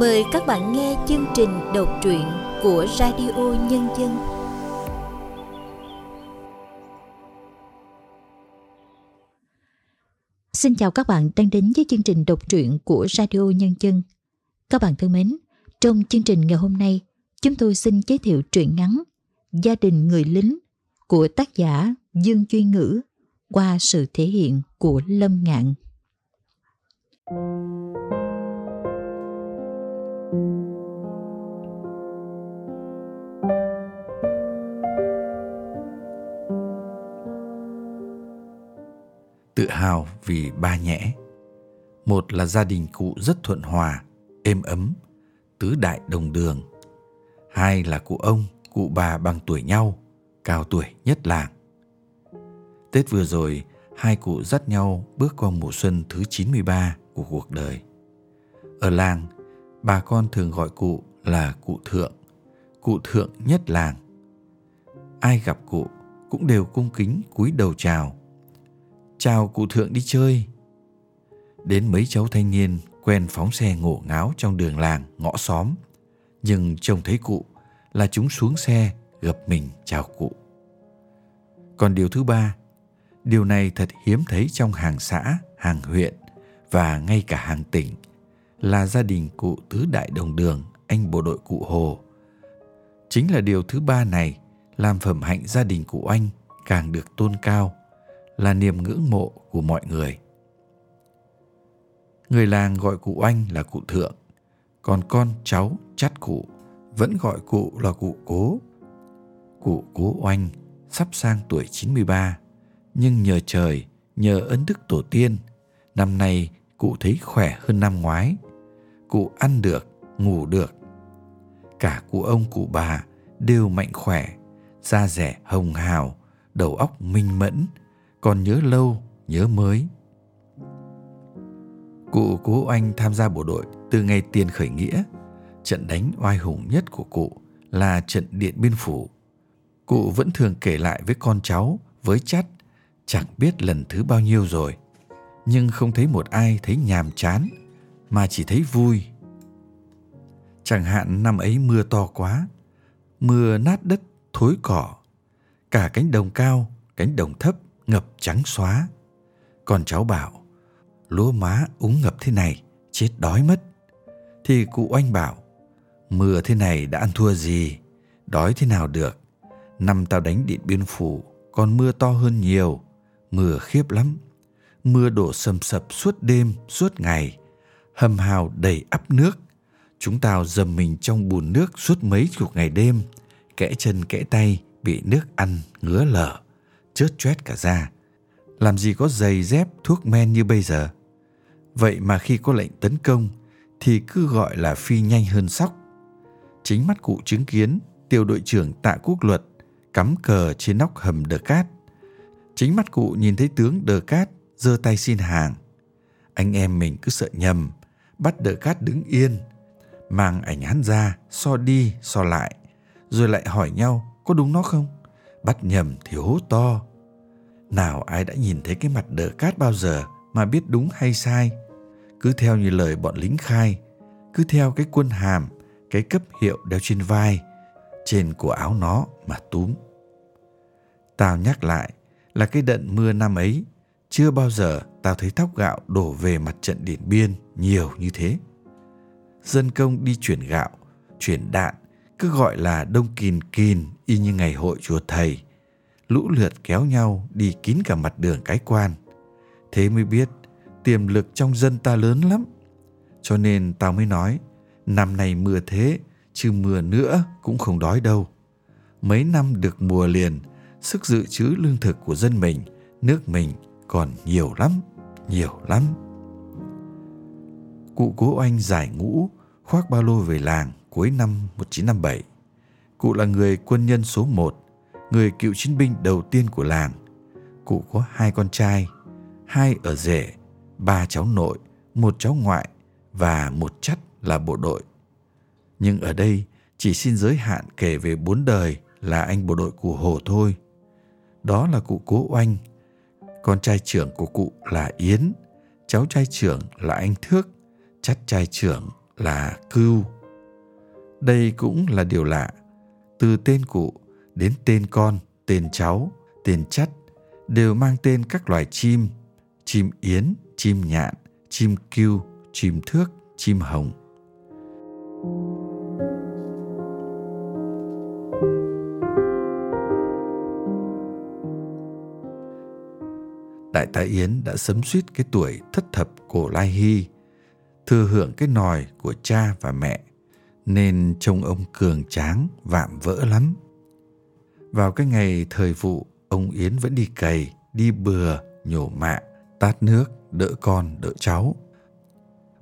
Mời các bạn nghe chương trình đọc truyện của Radio Nhân Dân. Xin chào các bạn đang đến với chương trình đọc truyện của Radio Nhân Dân. Các bạn thân mến, trong chương trình ngày hôm nay, chúng tôi xin giới thiệu truyện ngắn Gia đình người lính của tác giả Dương Duy Ngữ qua sự thể hiện của Lâm Ngạn. Tự hào vì ba nhẽ. Một là gia đình cụ rất thuận hòa, êm ấm, tứ đại đồng đường. Hai là cụ ông, cụ bà bằng tuổi nhau, cao tuổi nhất làng. Tết vừa rồi, hai cụ dắt nhau bước qua mùa xuân thứ 93 của cuộc đời. Ở làng, bà con thường gọi cụ là cụ thượng nhất làng. Ai gặp cụ cũng đều cung kính cúi đầu chào. Chào cụ thượng đi chơi. Đến mấy cháu thanh niên quen phóng xe ngổ ngáo trong đường làng, ngõ xóm, nhưng trông thấy cụ là chúng xuống xe gập mình chào cụ. Còn điều thứ ba, điều này thật hiếm thấy trong hàng xã, hàng huyện và ngay cả hàng tỉnh, là gia đình cụ tứ đại đồng đường, anh bộ đội cụ Hồ. Chính là điều thứ ba này làm phẩm hạnh gia đình cụ Oanh càng được tôn cao, là niềm ngưỡng mộ của mọi người. Người làng gọi cụ Oanh là cụ thượng, còn con cháu chắt cụ vẫn gọi cụ là cụ cố. Cụ cố Oanh sắp sang tuổi 93, nhưng nhờ trời, nhờ ân đức tổ tiên, năm nay cụ thấy khỏe hơn năm ngoái. Cụ ăn được, ngủ được. Cả cụ ông, cụ bà đều mạnh khỏe, da dẻ hồng hào, đầu óc minh mẫn, còn nhớ lâu, nhớ mới. Cụ cố Oanh tham gia bộ đội từ ngày tiền khởi nghĩa. Trận đánh oai hùng nhất của cụ là trận Điện Biên Phủ. Cụ vẫn thường kể lại với con cháu, với chắt, chẳng biết lần thứ bao nhiêu rồi, nhưng không thấy một ai thấy nhàm chán, mà chỉ thấy vui. Chẳng hạn năm ấy mưa to quá, mưa nát đất, thối cỏ, cả cánh đồng cao, cánh đồng thấp ngập trắng xóa. Con cháu bảo, lúa má úng ngập thế này, chết đói mất. Thì cụ Oanh bảo, mưa thế này đã ăn thua gì, đói thế nào được. Năm tao đánh Điện Biên Phủ, còn mưa to hơn nhiều, mưa khiếp lắm. Mưa đổ sầm sập suốt đêm, suốt ngày, hầm hào đầy ắp nước. Chúng tao dầm mình trong bùn nước suốt mấy chục ngày đêm, kẽ chân kẽ tay, bị nước ăn, ngứa lở, chớt choét cả da. Làm gì có giày dép, thuốc men như bây giờ. Vậy mà khi có lệnh tấn công thì cứ gọi là phi nhanh hơn sóc. Chính mắt cụ chứng kiến tiểu đội trưởng Tạ Quốc Luật cắm cờ trên nóc hầm Đờ Cát. Chính mắt cụ nhìn thấy tướng Đờ Cát giơ tay xin hàng. Anh em mình cứ sợ nhầm, bắt Đờ Cát đứng yên, mang ảnh hắn ra, so đi so lại, rồi lại hỏi nhau có đúng nó không. Bắt nhầm thì hố to. Nào ai đã nhìn thấy cái mặt Đờ Cát bao giờ mà biết đúng hay sai. Cứ theo như lời bọn lính khai, cứ theo cái quân hàm, cái cấp hiệu đeo trên vai, trên của áo nó mà túm. Tao nhắc lại là cái đợt mưa năm ấy, chưa bao giờ tao thấy thóc gạo đổ về mặt trận Điện Biên nhiều như thế. Dân công đi chuyển gạo, chuyển đạn, cứ gọi là đông kìn kìn, y như ngày hội chùa thầy. Lũ lượt kéo nhau đi kín cả mặt đường Cái Quan. Thế mới biết tiềm lực trong dân ta lớn lắm. Cho nên tao mới nói, năm nay mưa thế, chứ mưa nữa cũng không đói đâu. Mấy năm được mùa liền, sức dự trữ lương thực của dân mình, nước mình còn nhiều lắm, nhiều lắm. Cụ cố Oanh giải ngũ, khoác ba lô về làng cuối năm 1957. Cụ là người quân nhân số 1, người cựu chiến binh đầu tiên của làng. Cụ có 2 con trai, 2 ở rể, 3 cháu nội, 1 cháu ngoại và 1 chắt là bộ đội. Nhưng ở đây chỉ xin giới hạn kể về 4 đời là anh bộ đội cụ Hồ thôi. Đó là cụ cố Oanh. Con trai trưởng của cụ là Yến, cháu trai trưởng là anh Thước, chắt trai trưởng là Cưu. Đây cũng là điều lạ. Từ tên cụ đến tên con, tên cháu, tên chắt đều mang tên các loài chim: chim yến, chim nhạn, chim cưu, chim thước, chim hồng. Đại tá Yến đã sấm suýt cái tuổi thất thập cổ lai hy, thừa hưởng cái nòi của cha và mẹ, nên trông ông cường tráng, vạm vỡ lắm. Vào cái ngày thời vụ, ông Yến vẫn đi cày, đi bừa, nhổ mạ, tát nước, đỡ con, đỡ cháu.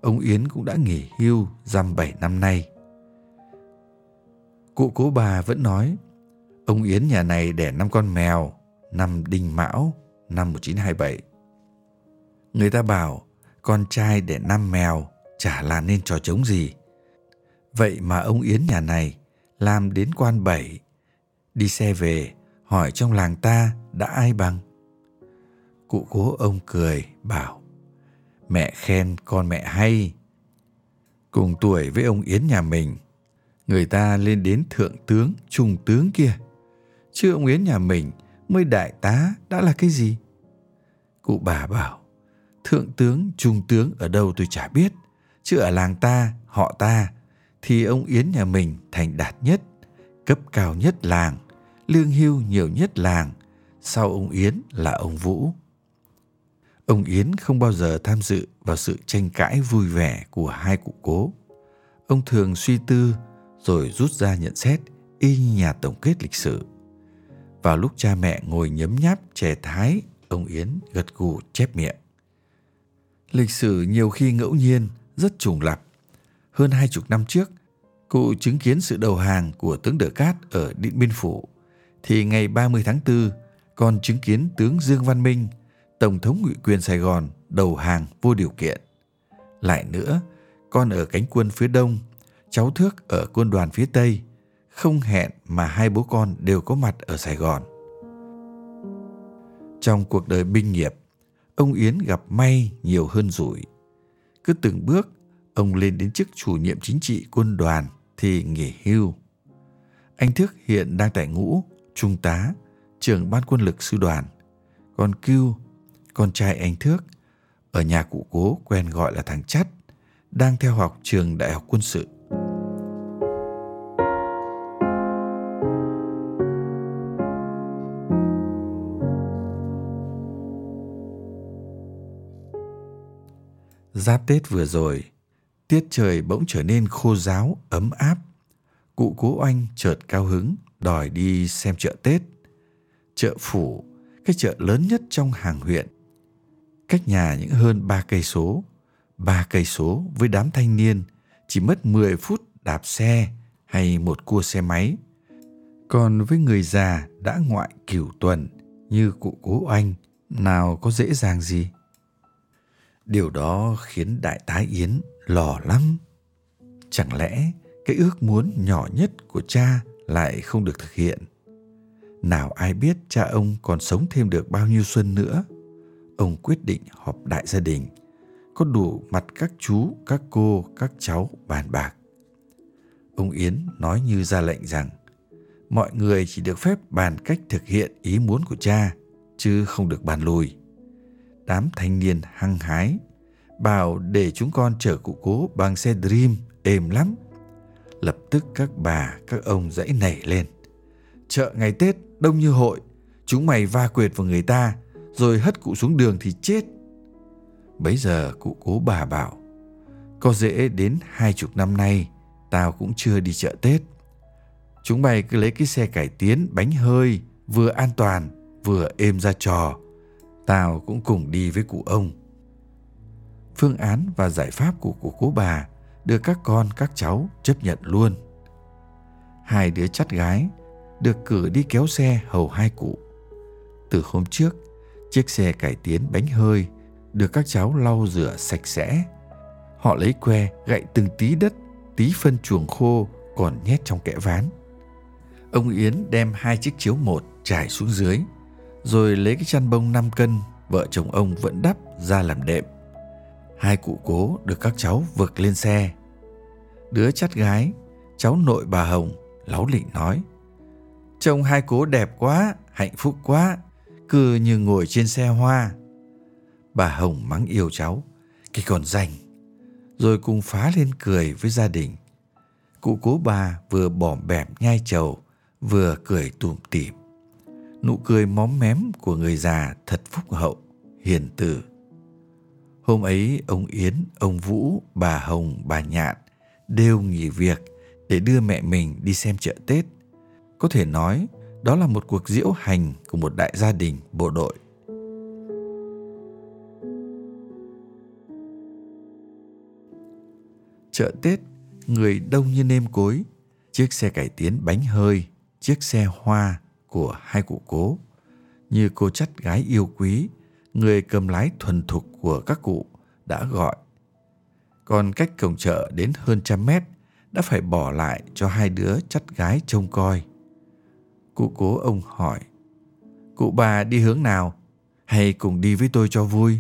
Ông Yến cũng đã nghỉ hưu dăm 7 năm nay. Cụ cố bà vẫn nói, ông Yến nhà này đẻ 5 con mèo, năm Đinh Mão, năm 1927. Người ta bảo, con trai đẻ 5 mèo, chả là nên trò trống gì. Vậy mà ông Yến nhà này làm đến quan 7, đi xe về, hỏi trong làng ta đã ai bằng. Cụ cố ông cười, bảo, mẹ khen con mẹ hay. Cùng tuổi với ông Yến nhà mình, người ta lên đến thượng tướng, trung tướng kia, chứ ông Yến nhà mình mới đại tá đã là cái gì. Cụ bà bảo, thượng tướng, trung tướng ở đâu tôi chả biết, chứ ở làng ta, họ ta, thì ông Yến nhà mình thành đạt nhất, cấp cao nhất làng, lương hưu nhiều nhất làng, sau ông Yến là ông Vũ. Ông Yến không bao giờ tham dự vào sự tranh cãi vui vẻ của hai cụ cố. Ông thường suy tư rồi rút ra nhận xét y như nhà tổng kết lịch sử. Vào lúc cha mẹ ngồi nhấm nháp chè thái, ông Yến gật gù chép miệng. Lịch sử nhiều khi ngẫu nhiên, rất trùng lặp. Hơn 20 năm trước, cụ chứng kiến sự đầu hàng của tướng Đờ Cát ở Điện Biên Phủ, thì ngày 30 tháng 4, còn chứng kiến tướng Dương Văn Minh, Tổng thống Ngụy quyền Sài Gòn, đầu hàng vô điều kiện. Lại nữa, con ở cánh quân phía Đông, cháu Thước ở quân đoàn phía Tây, không hẹn mà hai bố con đều có mặt ở Sài Gòn. Trong cuộc đời binh nghiệp, ông Yến gặp may nhiều hơn rủi. Cứ từng bước, ông lên đến chức chủ nhiệm chính trị quân đoàn thì nghỉ hưu. Anh Thước hiện đang tại ngũ, trung tá, trưởng ban quân lực sư đoàn. Còn Cưu, con trai anh Thước, ở nhà cụ cố quen gọi là thằng Chắt, đang theo học trường Đại học Quân sự. Giáp Tết vừa rồi, tiết trời bỗng trở nên khô ráo, ấm áp. Cụ cố Oanh chợt cao hứng, đòi đi xem chợ Tết. Chợ Phủ, cái chợ lớn nhất trong hàng huyện, cách nhà những hơn 3 cây số. 3 cây số với đám thanh niên chỉ mất 10 phút đạp xe hay một cua xe máy. Còn với người già đã ngoại cửu tuần như cụ cố Oanh, nào có dễ dàng gì. Điều đó khiến đại tá Yến lò lắm. Chẳng lẽ cái ước muốn nhỏ nhất của cha lại không được thực hiện? Nào ai biết cha ông còn sống thêm được bao nhiêu xuân nữa. Ông quyết định họp đại gia đình, có đủ mặt các chú, các cô, các cháu bàn bạc. Ông Yến nói như ra lệnh rằng mọi người chỉ được phép bàn cách thực hiện ý muốn của cha, chứ không được bàn lùi. Đám thanh niên hăng hái bảo để chúng con chở cụ cố bằng xe Dream êm lắm. Lập tức các bà, các ông dãy nảy lên. Chợ ngày Tết đông như hội, chúng mày va quệt vào người ta rồi hất cụ xuống đường thì chết. Bấy giờ cụ cố bà bảo, có dễ đến 20 năm nay tao cũng chưa đi chợ Tết. Chúng mày cứ lấy cái xe cải tiến bánh hơi, vừa an toàn vừa êm ra trò. Tao cũng cùng đi với cụ ông. Phương án và giải pháp của cụ cố bà được các con các cháu chấp nhận luôn. 2 đứa chắt gái được cử đi kéo xe hầu hai cụ. Từ hôm trước, chiếc xe cải tiến bánh hơi được các cháu lau rửa sạch sẽ. Họ lấy que gậy từng tí đất, tí phân chuồng khô còn nhét trong kẽ ván. Ông Yến đem 2 chiếc chiếu một trải xuống dưới, rồi lấy cái chăn bông 5 cân vợ chồng ông vẫn đắp ra làm đệm. 2 cụ cố được các cháu vực lên xe. đứa chắt gái, cháu nội bà Hồng, láu lịnh nói: "Trông hai cố đẹp quá, hạnh phúc quá, cứ như ngồi trên xe hoa." Bà Hồng mắng yêu cháu: "Cái còn rành!" Rồi cùng phá lên cười với gia đình. Cụ cố bà vừa bỏm bẻm nhai trầu, vừa cười tủm tỉm. Nụ cười móm mém của người già thật phúc hậu, hiền từ. Hôm ấy ông Yến, ông Vũ, bà Hồng, bà Nhạn đều nghỉ việc để đưa mẹ mình đi xem chợ Tết. Có thể nói đó là một cuộc diễu hành của một đại gia đình bộ đội. Chợ Tết người đông như nêm cối. Chiếc xe cải tiến bánh hơi, chiếc xe hoa của hai cụ cố, như cô chắt gái yêu quý, người cầm lái thuần thục của các cụ đã gọi. Còn cách cổng chợ đến hơn 100 mét đã phải bỏ lại cho hai đứa chắt gái trông coi. Cụ cố ông hỏi: "Cụ bà đi hướng nào? Hay cùng đi với tôi cho vui?"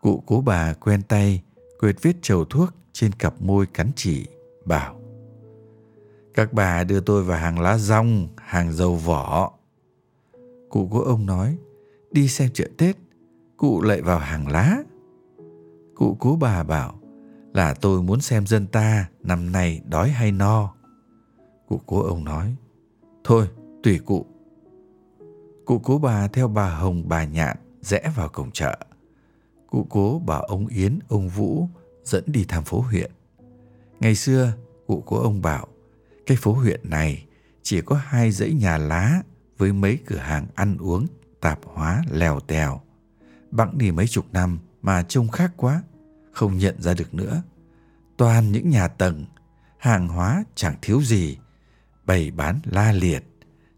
Cụ cố bà quen tay quệt vết trầu thuốc trên cặp môi cắn chỉ, bảo: "Các bà đưa tôi vào hàng lá rong, hàng dầu vỏ." Cụ cố ông nói: "Đi xem chợ Tết, cụ lại vào hàng lá." Cụ cố bà bảo: "Là tôi muốn xem dân ta năm nay đói hay no." Cụ cố ông nói: "Thôi, tùy cụ." Cụ cố bà theo bà Hồng, bà Nhạn rẽ vào cổng chợ. Cụ cố bảo ông Yến, ông Vũ dẫn đi thăm phố huyện. Ngày xưa, cụ cố ông bảo: "Cái phố huyện này chỉ có 2 dãy nhà lá với mấy cửa hàng ăn uống, tạp hóa lèo tèo. Bẵng đi mấy chục năm mà trông khác quá, không nhận ra được nữa. Toàn những nhà tầng, hàng hóa chẳng thiếu gì, bày bán la liệt,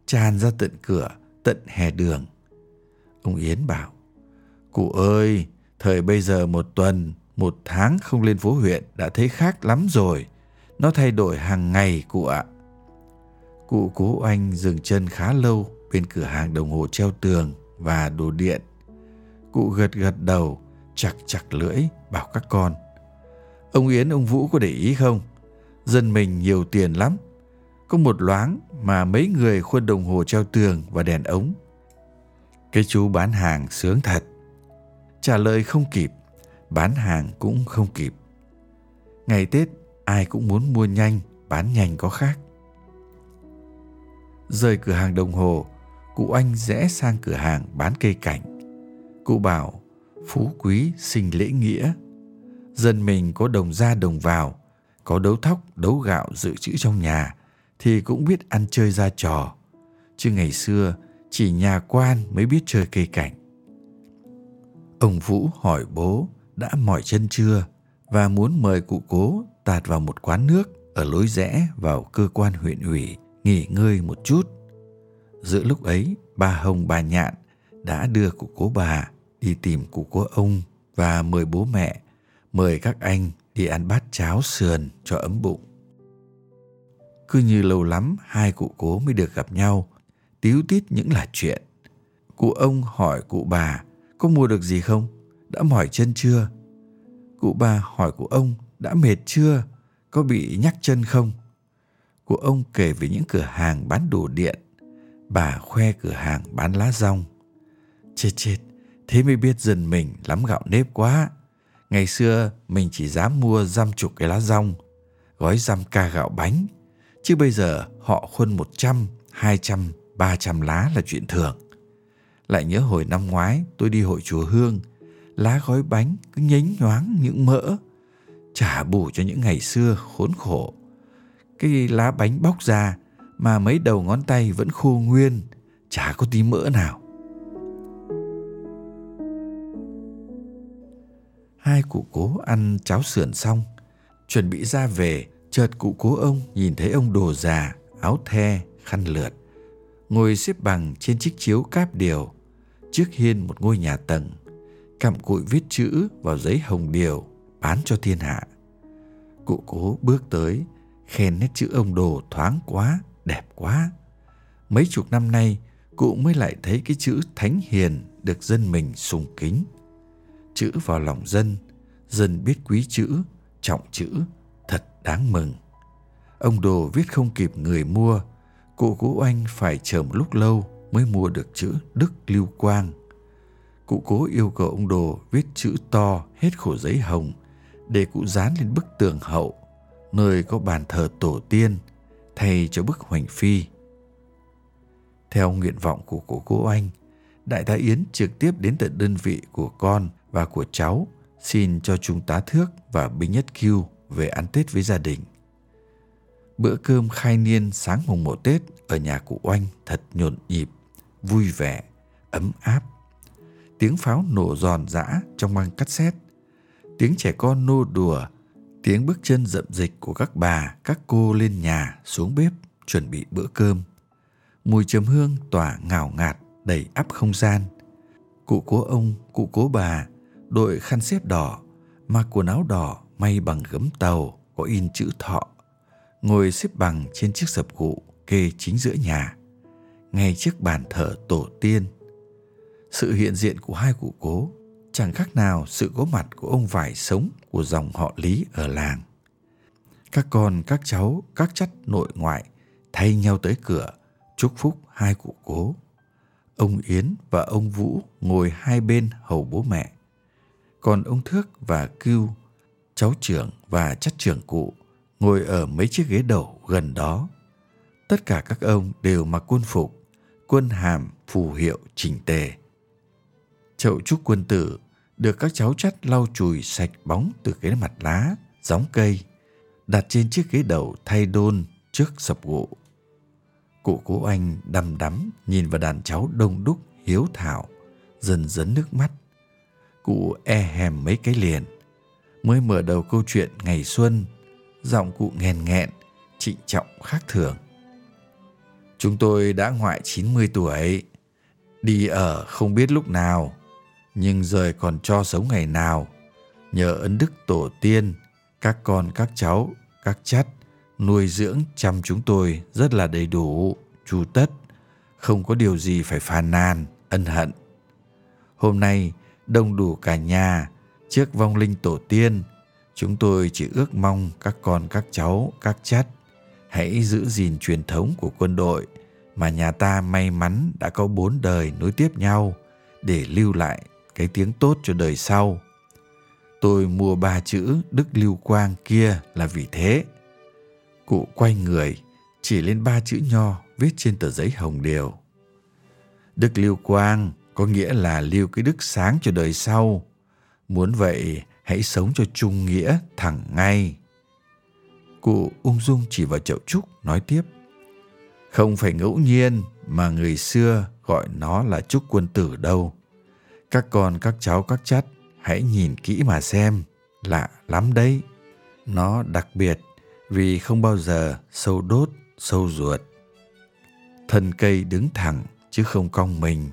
tràn ra tận cửa, tận hè đường." Ông Yến bảo: "Cụ ơi, thời bây giờ 1 tuần, 1 tháng không lên phố huyện đã thấy khác lắm rồi. Nó thay đổi hàng ngày cụ ạ." Cụ cố Oanh dừng chân khá lâu bên cửa hàng đồng hồ treo tường và đồ điện. Cụ gật gật đầu, chặc chặc lưỡi bảo các con: "Ông Yến, ông Vũ có để ý không? Dân mình nhiều tiền lắm. Có một loáng mà mấy người khuôn đồng hồ treo tường và đèn ống. Cái chú bán hàng sướng thật. Trả lời không kịp, bán hàng cũng không kịp. Ngày Tết ai cũng muốn mua nhanh, bán nhanh có khác." Rời cửa hàng đồng hồ, cụ Oanh rẽ sang cửa hàng bán cây cảnh. Cụ bảo: "Phú quý sinh lễ nghĩa. Dân mình có đồng ra đồng vào, có đấu thóc, đấu gạo dự trữ trong nhà thì cũng biết ăn chơi ra trò. Chứ ngày xưa chỉ nhà quan mới biết chơi cây cảnh." Ông Vũ hỏi bố đã mỏi chân chưa và muốn mời cụ cố tạt vào một quán nước ở lối rẽ vào cơ quan huyện ủy nghỉ ngơi một chút. Giữa lúc ấy, bà Hồng, bà Nhạn đã đưa cụ cố bà đi tìm cụ cố ông và mời bố mẹ, mời các anh đi ăn bát cháo sườn cho ấm bụng. Cứ như lâu lắm hai cụ cố mới được gặp nhau, tíu tít những là chuyện. Cụ ông hỏi cụ bà có mua được gì không, đã mỏi chân chưa. Cụ bà hỏi cụ ông đã mệt chưa, có bị nhắc chân không. Cụ ông kể về những cửa hàng bán đồ điện, bà khoe cửa hàng bán lá rong. Chết, thế mới biết dân mình lắm gạo nếp quá. Ngày xưa mình chỉ dám mua 50 cái lá rong, gói 100k gạo bánh, chứ bây giờ họ khuân 100, 200, 300 lá là chuyện thường. Lại nhớ hồi năm ngoái tôi đi hội chùa Hương, lá gói bánh cứ nhánh nhoáng những mỡ, chả bù cho những ngày xưa khốn khổ. Cái lá bánh bóc ra mà mấy đầu ngón tay vẫn khô nguyên, chả có tí mỡ nào. Hai cụ cố ăn cháo sườn xong, chuẩn bị ra về, chợt cụ cố ông nhìn thấy ông đồ già, áo the, khăn lượt, ngồi xếp bằng trên chiếc chiếu cáp điều, trước hiên một ngôi nhà tầng, cặm cụi viết chữ vào giấy hồng điều, bán cho thiên hạ. Cụ cố bước tới, khen nét chữ ông đồ thoáng quá, đẹp quá. Mấy chục năm nay, cụ mới lại thấy cái chữ thánh hiền được dân mình sùng kính. Chữ vào lòng dân, dân biết quý chữ, trọng chữ, thật đáng mừng. Ông đồ viết không kịp người mua, cụ Oanh phải chờ một lúc lâu mới mua được chữ Đức Lưu Quang. Cụ cố yêu cầu ông đồ viết chữ to hết khổ giấy hồng để cụ dán lên bức tường hậu, nơi có bàn thờ tổ tiên, thay cho bức hoành phi. Theo nguyện vọng của cô Oanh, Đại tá Yến trực tiếp đến tận đơn vị của con và của cháu xin cho Trung tá Thước và Binh Nhất Kiêu về ăn Tết với gia đình. Bữa cơm khai niên sáng mùng 1 Tết ở nhà cụ Oanh thật nhộn nhịp, vui vẻ, ấm áp. Tiếng pháo nổ giòn giã trong băng cassette, tiếng trẻ con nô đùa, tiếng bước chân rậm rịch của các bà, các cô lên nhà xuống bếp chuẩn bị bữa cơm. Mùi chầm hương tỏa ngào ngạt đầy ắp không gian. Cụ cố ông, cụ cố bà đội khăn xếp đỏ, mặc quần áo đỏ may bằng gấm tàu có in chữ Thọ, ngồi xếp bằng trên chiếc sập gụ kê chính giữa nhà, ngay trước bàn thờ tổ tiên. Sự hiện diện của hai cụ cố chẳng khác nào sự có mặt của ông vải sống của dòng họ Lý ở làng. Các con, các cháu, các chắt nội ngoại thay nhau tới cửa chúc phúc hai cụ cố. Ông Yến và ông Vũ ngồi hai bên hầu bố mẹ, còn ông Thước và Cưu, cháu trưởng và chắt trưởng cụ, ngồi ở mấy chiếc ghế đầu gần đó. Tất cả các ông đều mặc quân phục, quân hàm phù hiệu chỉnh tề. Chậu trúc quân tử được các cháu chắt lau chùi sạch bóng từ cái mặt lá, gióng cây, đặt trên chiếc ghế đầu thay đôn trước sập gỗ. Cụ cố Anh đăm đắm nhìn vào đàn cháu đông đúc hiếu thảo, dần dấn nước mắt. Cụ e hèm mấy cái liền. Mới mở đầu câu chuyện ngày xuân, giọng cụ nghèn nghẹn, trịnh trọng khác thường. Chúng tôi đã ngoại 90 tuổi, đi ở không biết lúc nào, nhưng rời còn cho sống ngày nào. Nhờ ân đức tổ tiên, các con, các cháu, các chắt nuôi dưỡng chăm chúng tôi rất là đầy đủ, chu tất, không có điều gì phải phàn nàn, ân hận. Hôm nay đông đủ cả nhà trước vong linh tổ tiên, chúng tôi chỉ ước mong các con, các cháu, các chắt hãy giữ gìn truyền thống của quân đội mà nhà ta may mắn đã có 4 đời nối tiếp nhau, để lưu lại cái tiếng tốt cho đời sau. Tôi mua 3 chữ Đức Lưu Quang kia là vì thế. Cụ quay người chỉ lên 3 chữ nho viết trên tờ giấy hồng điều. Đức Lưu Quang có nghĩa là lưu cái đức sáng cho đời sau. Muốn vậy hãy sống cho trung nghĩa thẳng ngay. Cụ ung dung chỉ vào chậu trúc nói tiếp. Không phải ngẫu nhiên mà người xưa gọi nó là trúc quân tử đâu. Các con, các cháu, các chắt hãy nhìn kỹ mà xem, lạ lắm đấy. Nó đặc biệt vì không bao giờ sâu đốt, sâu ruột. Thân cây đứng thẳng chứ không cong mình,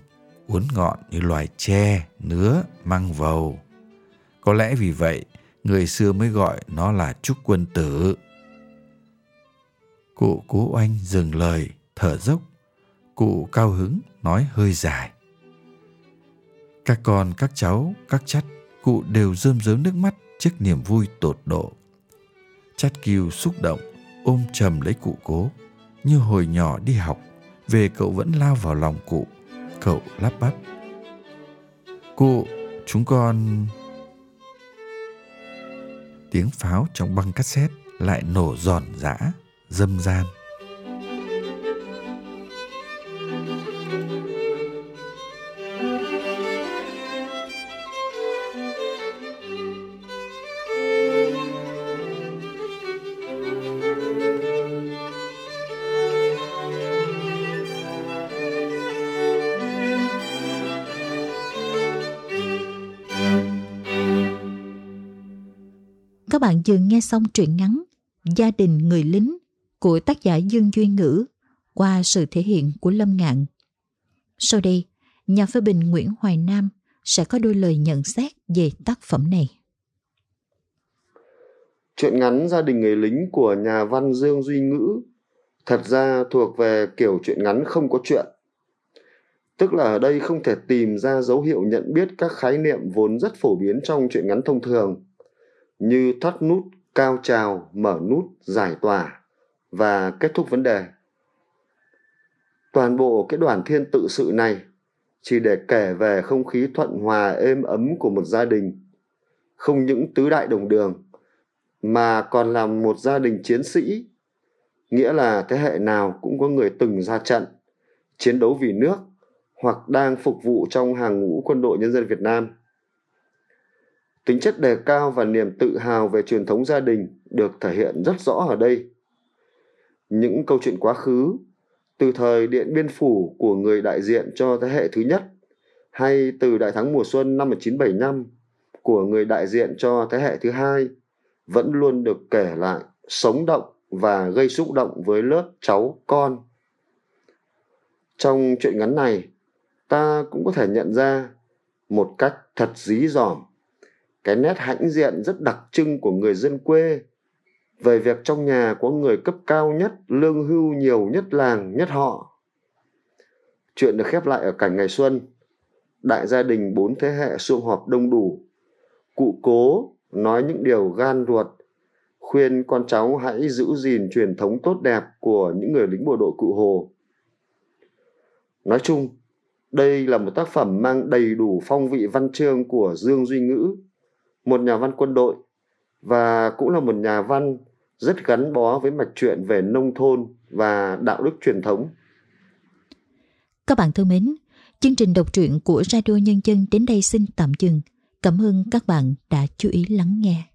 uốn ngọn như loài tre, nứa, măng vầu. Có lẽ vì vậy, người xưa mới gọi nó là trúc quân tử. Cụ cố Oanh dừng lời, thở dốc. Cụ cao hứng, nói hơi dài. Các con, các cháu, các chắt, cụ đều rơm rớm nước mắt trước niềm vui tột độ. Chắt Kiều xúc động, ôm chầm lấy cụ cố. Như hồi nhỏ đi học, về cậu vẫn lao vào lòng cụ. Cậu lắp bắp. Cụ, chúng con... Tiếng pháo trong băng cassette lại nổ giòn giã, dâm gian. Các bạn vừa nghe xong truyện ngắn Gia đình người lính của tác giả Dương Duy Ngữ qua sự thể hiện của Lâm Ngạn. Sau đây, nhà phê bình Nguyễn Hoài Nam sẽ có đôi lời nhận xét về tác phẩm này. Truyện ngắn Gia đình người lính của nhà văn Dương Duy Ngữ thật ra thuộc về kiểu truyện ngắn không có chuyện. Tức là ở đây không thể tìm ra dấu hiệu nhận biết các khái niệm vốn rất phổ biến trong truyện ngắn thông thường, như thoắt nút, cao trào, mở nút, giải tỏa và kết thúc vấn đề. Toàn bộ cái đoàn thiên tự sự này chỉ để kể về không khí thuận hòa êm ấm của một gia đình, không những tứ đại đồng đường mà còn là một gia đình chiến sĩ, nghĩa là thế hệ nào cũng có người từng ra trận, chiến đấu vì nước hoặc đang phục vụ trong hàng ngũ quân đội nhân dân Việt Nam. Tính chất đề cao và niềm tự hào về truyền thống gia đình được thể hiện rất rõ ở đây. Những câu chuyện quá khứ, từ thời Điện Biên Phủ của người đại diện cho thế hệ thứ nhất, hay từ Đại thắng mùa xuân năm 1975 của người đại diện cho thế hệ thứ hai, vẫn luôn được kể lại sống động và gây xúc động với lớp cháu con. Trong truyện ngắn này, ta cũng có thể nhận ra một cách thật dí dỏm cái nét hãnh diện rất đặc trưng của người dân quê về việc trong nhà có người cấp cao nhất, lương hưu nhiều nhất làng, nhất họ. Chuyện được khép lại ở cảnh ngày xuân, đại gia đình 4 thế hệ sum họp đông đủ. Cụ cố nói những điều gan ruột, khuyên con cháu hãy giữ gìn truyền thống tốt đẹp của những người lính bộ đội Cụ Hồ. Nói chung, đây là một tác phẩm mang đầy đủ phong vị văn chương của Dương Duy Ngữ, một nhà văn quân đội và cũng là một nhà văn rất gắn bó với mạch truyện về nông thôn và đạo đức truyền thống. Các bạn thân mến, chương trình đọc truyện của Radio Nhân Dân đến đây xin tạm dừng. Cảm ơn các bạn đã chú ý lắng nghe.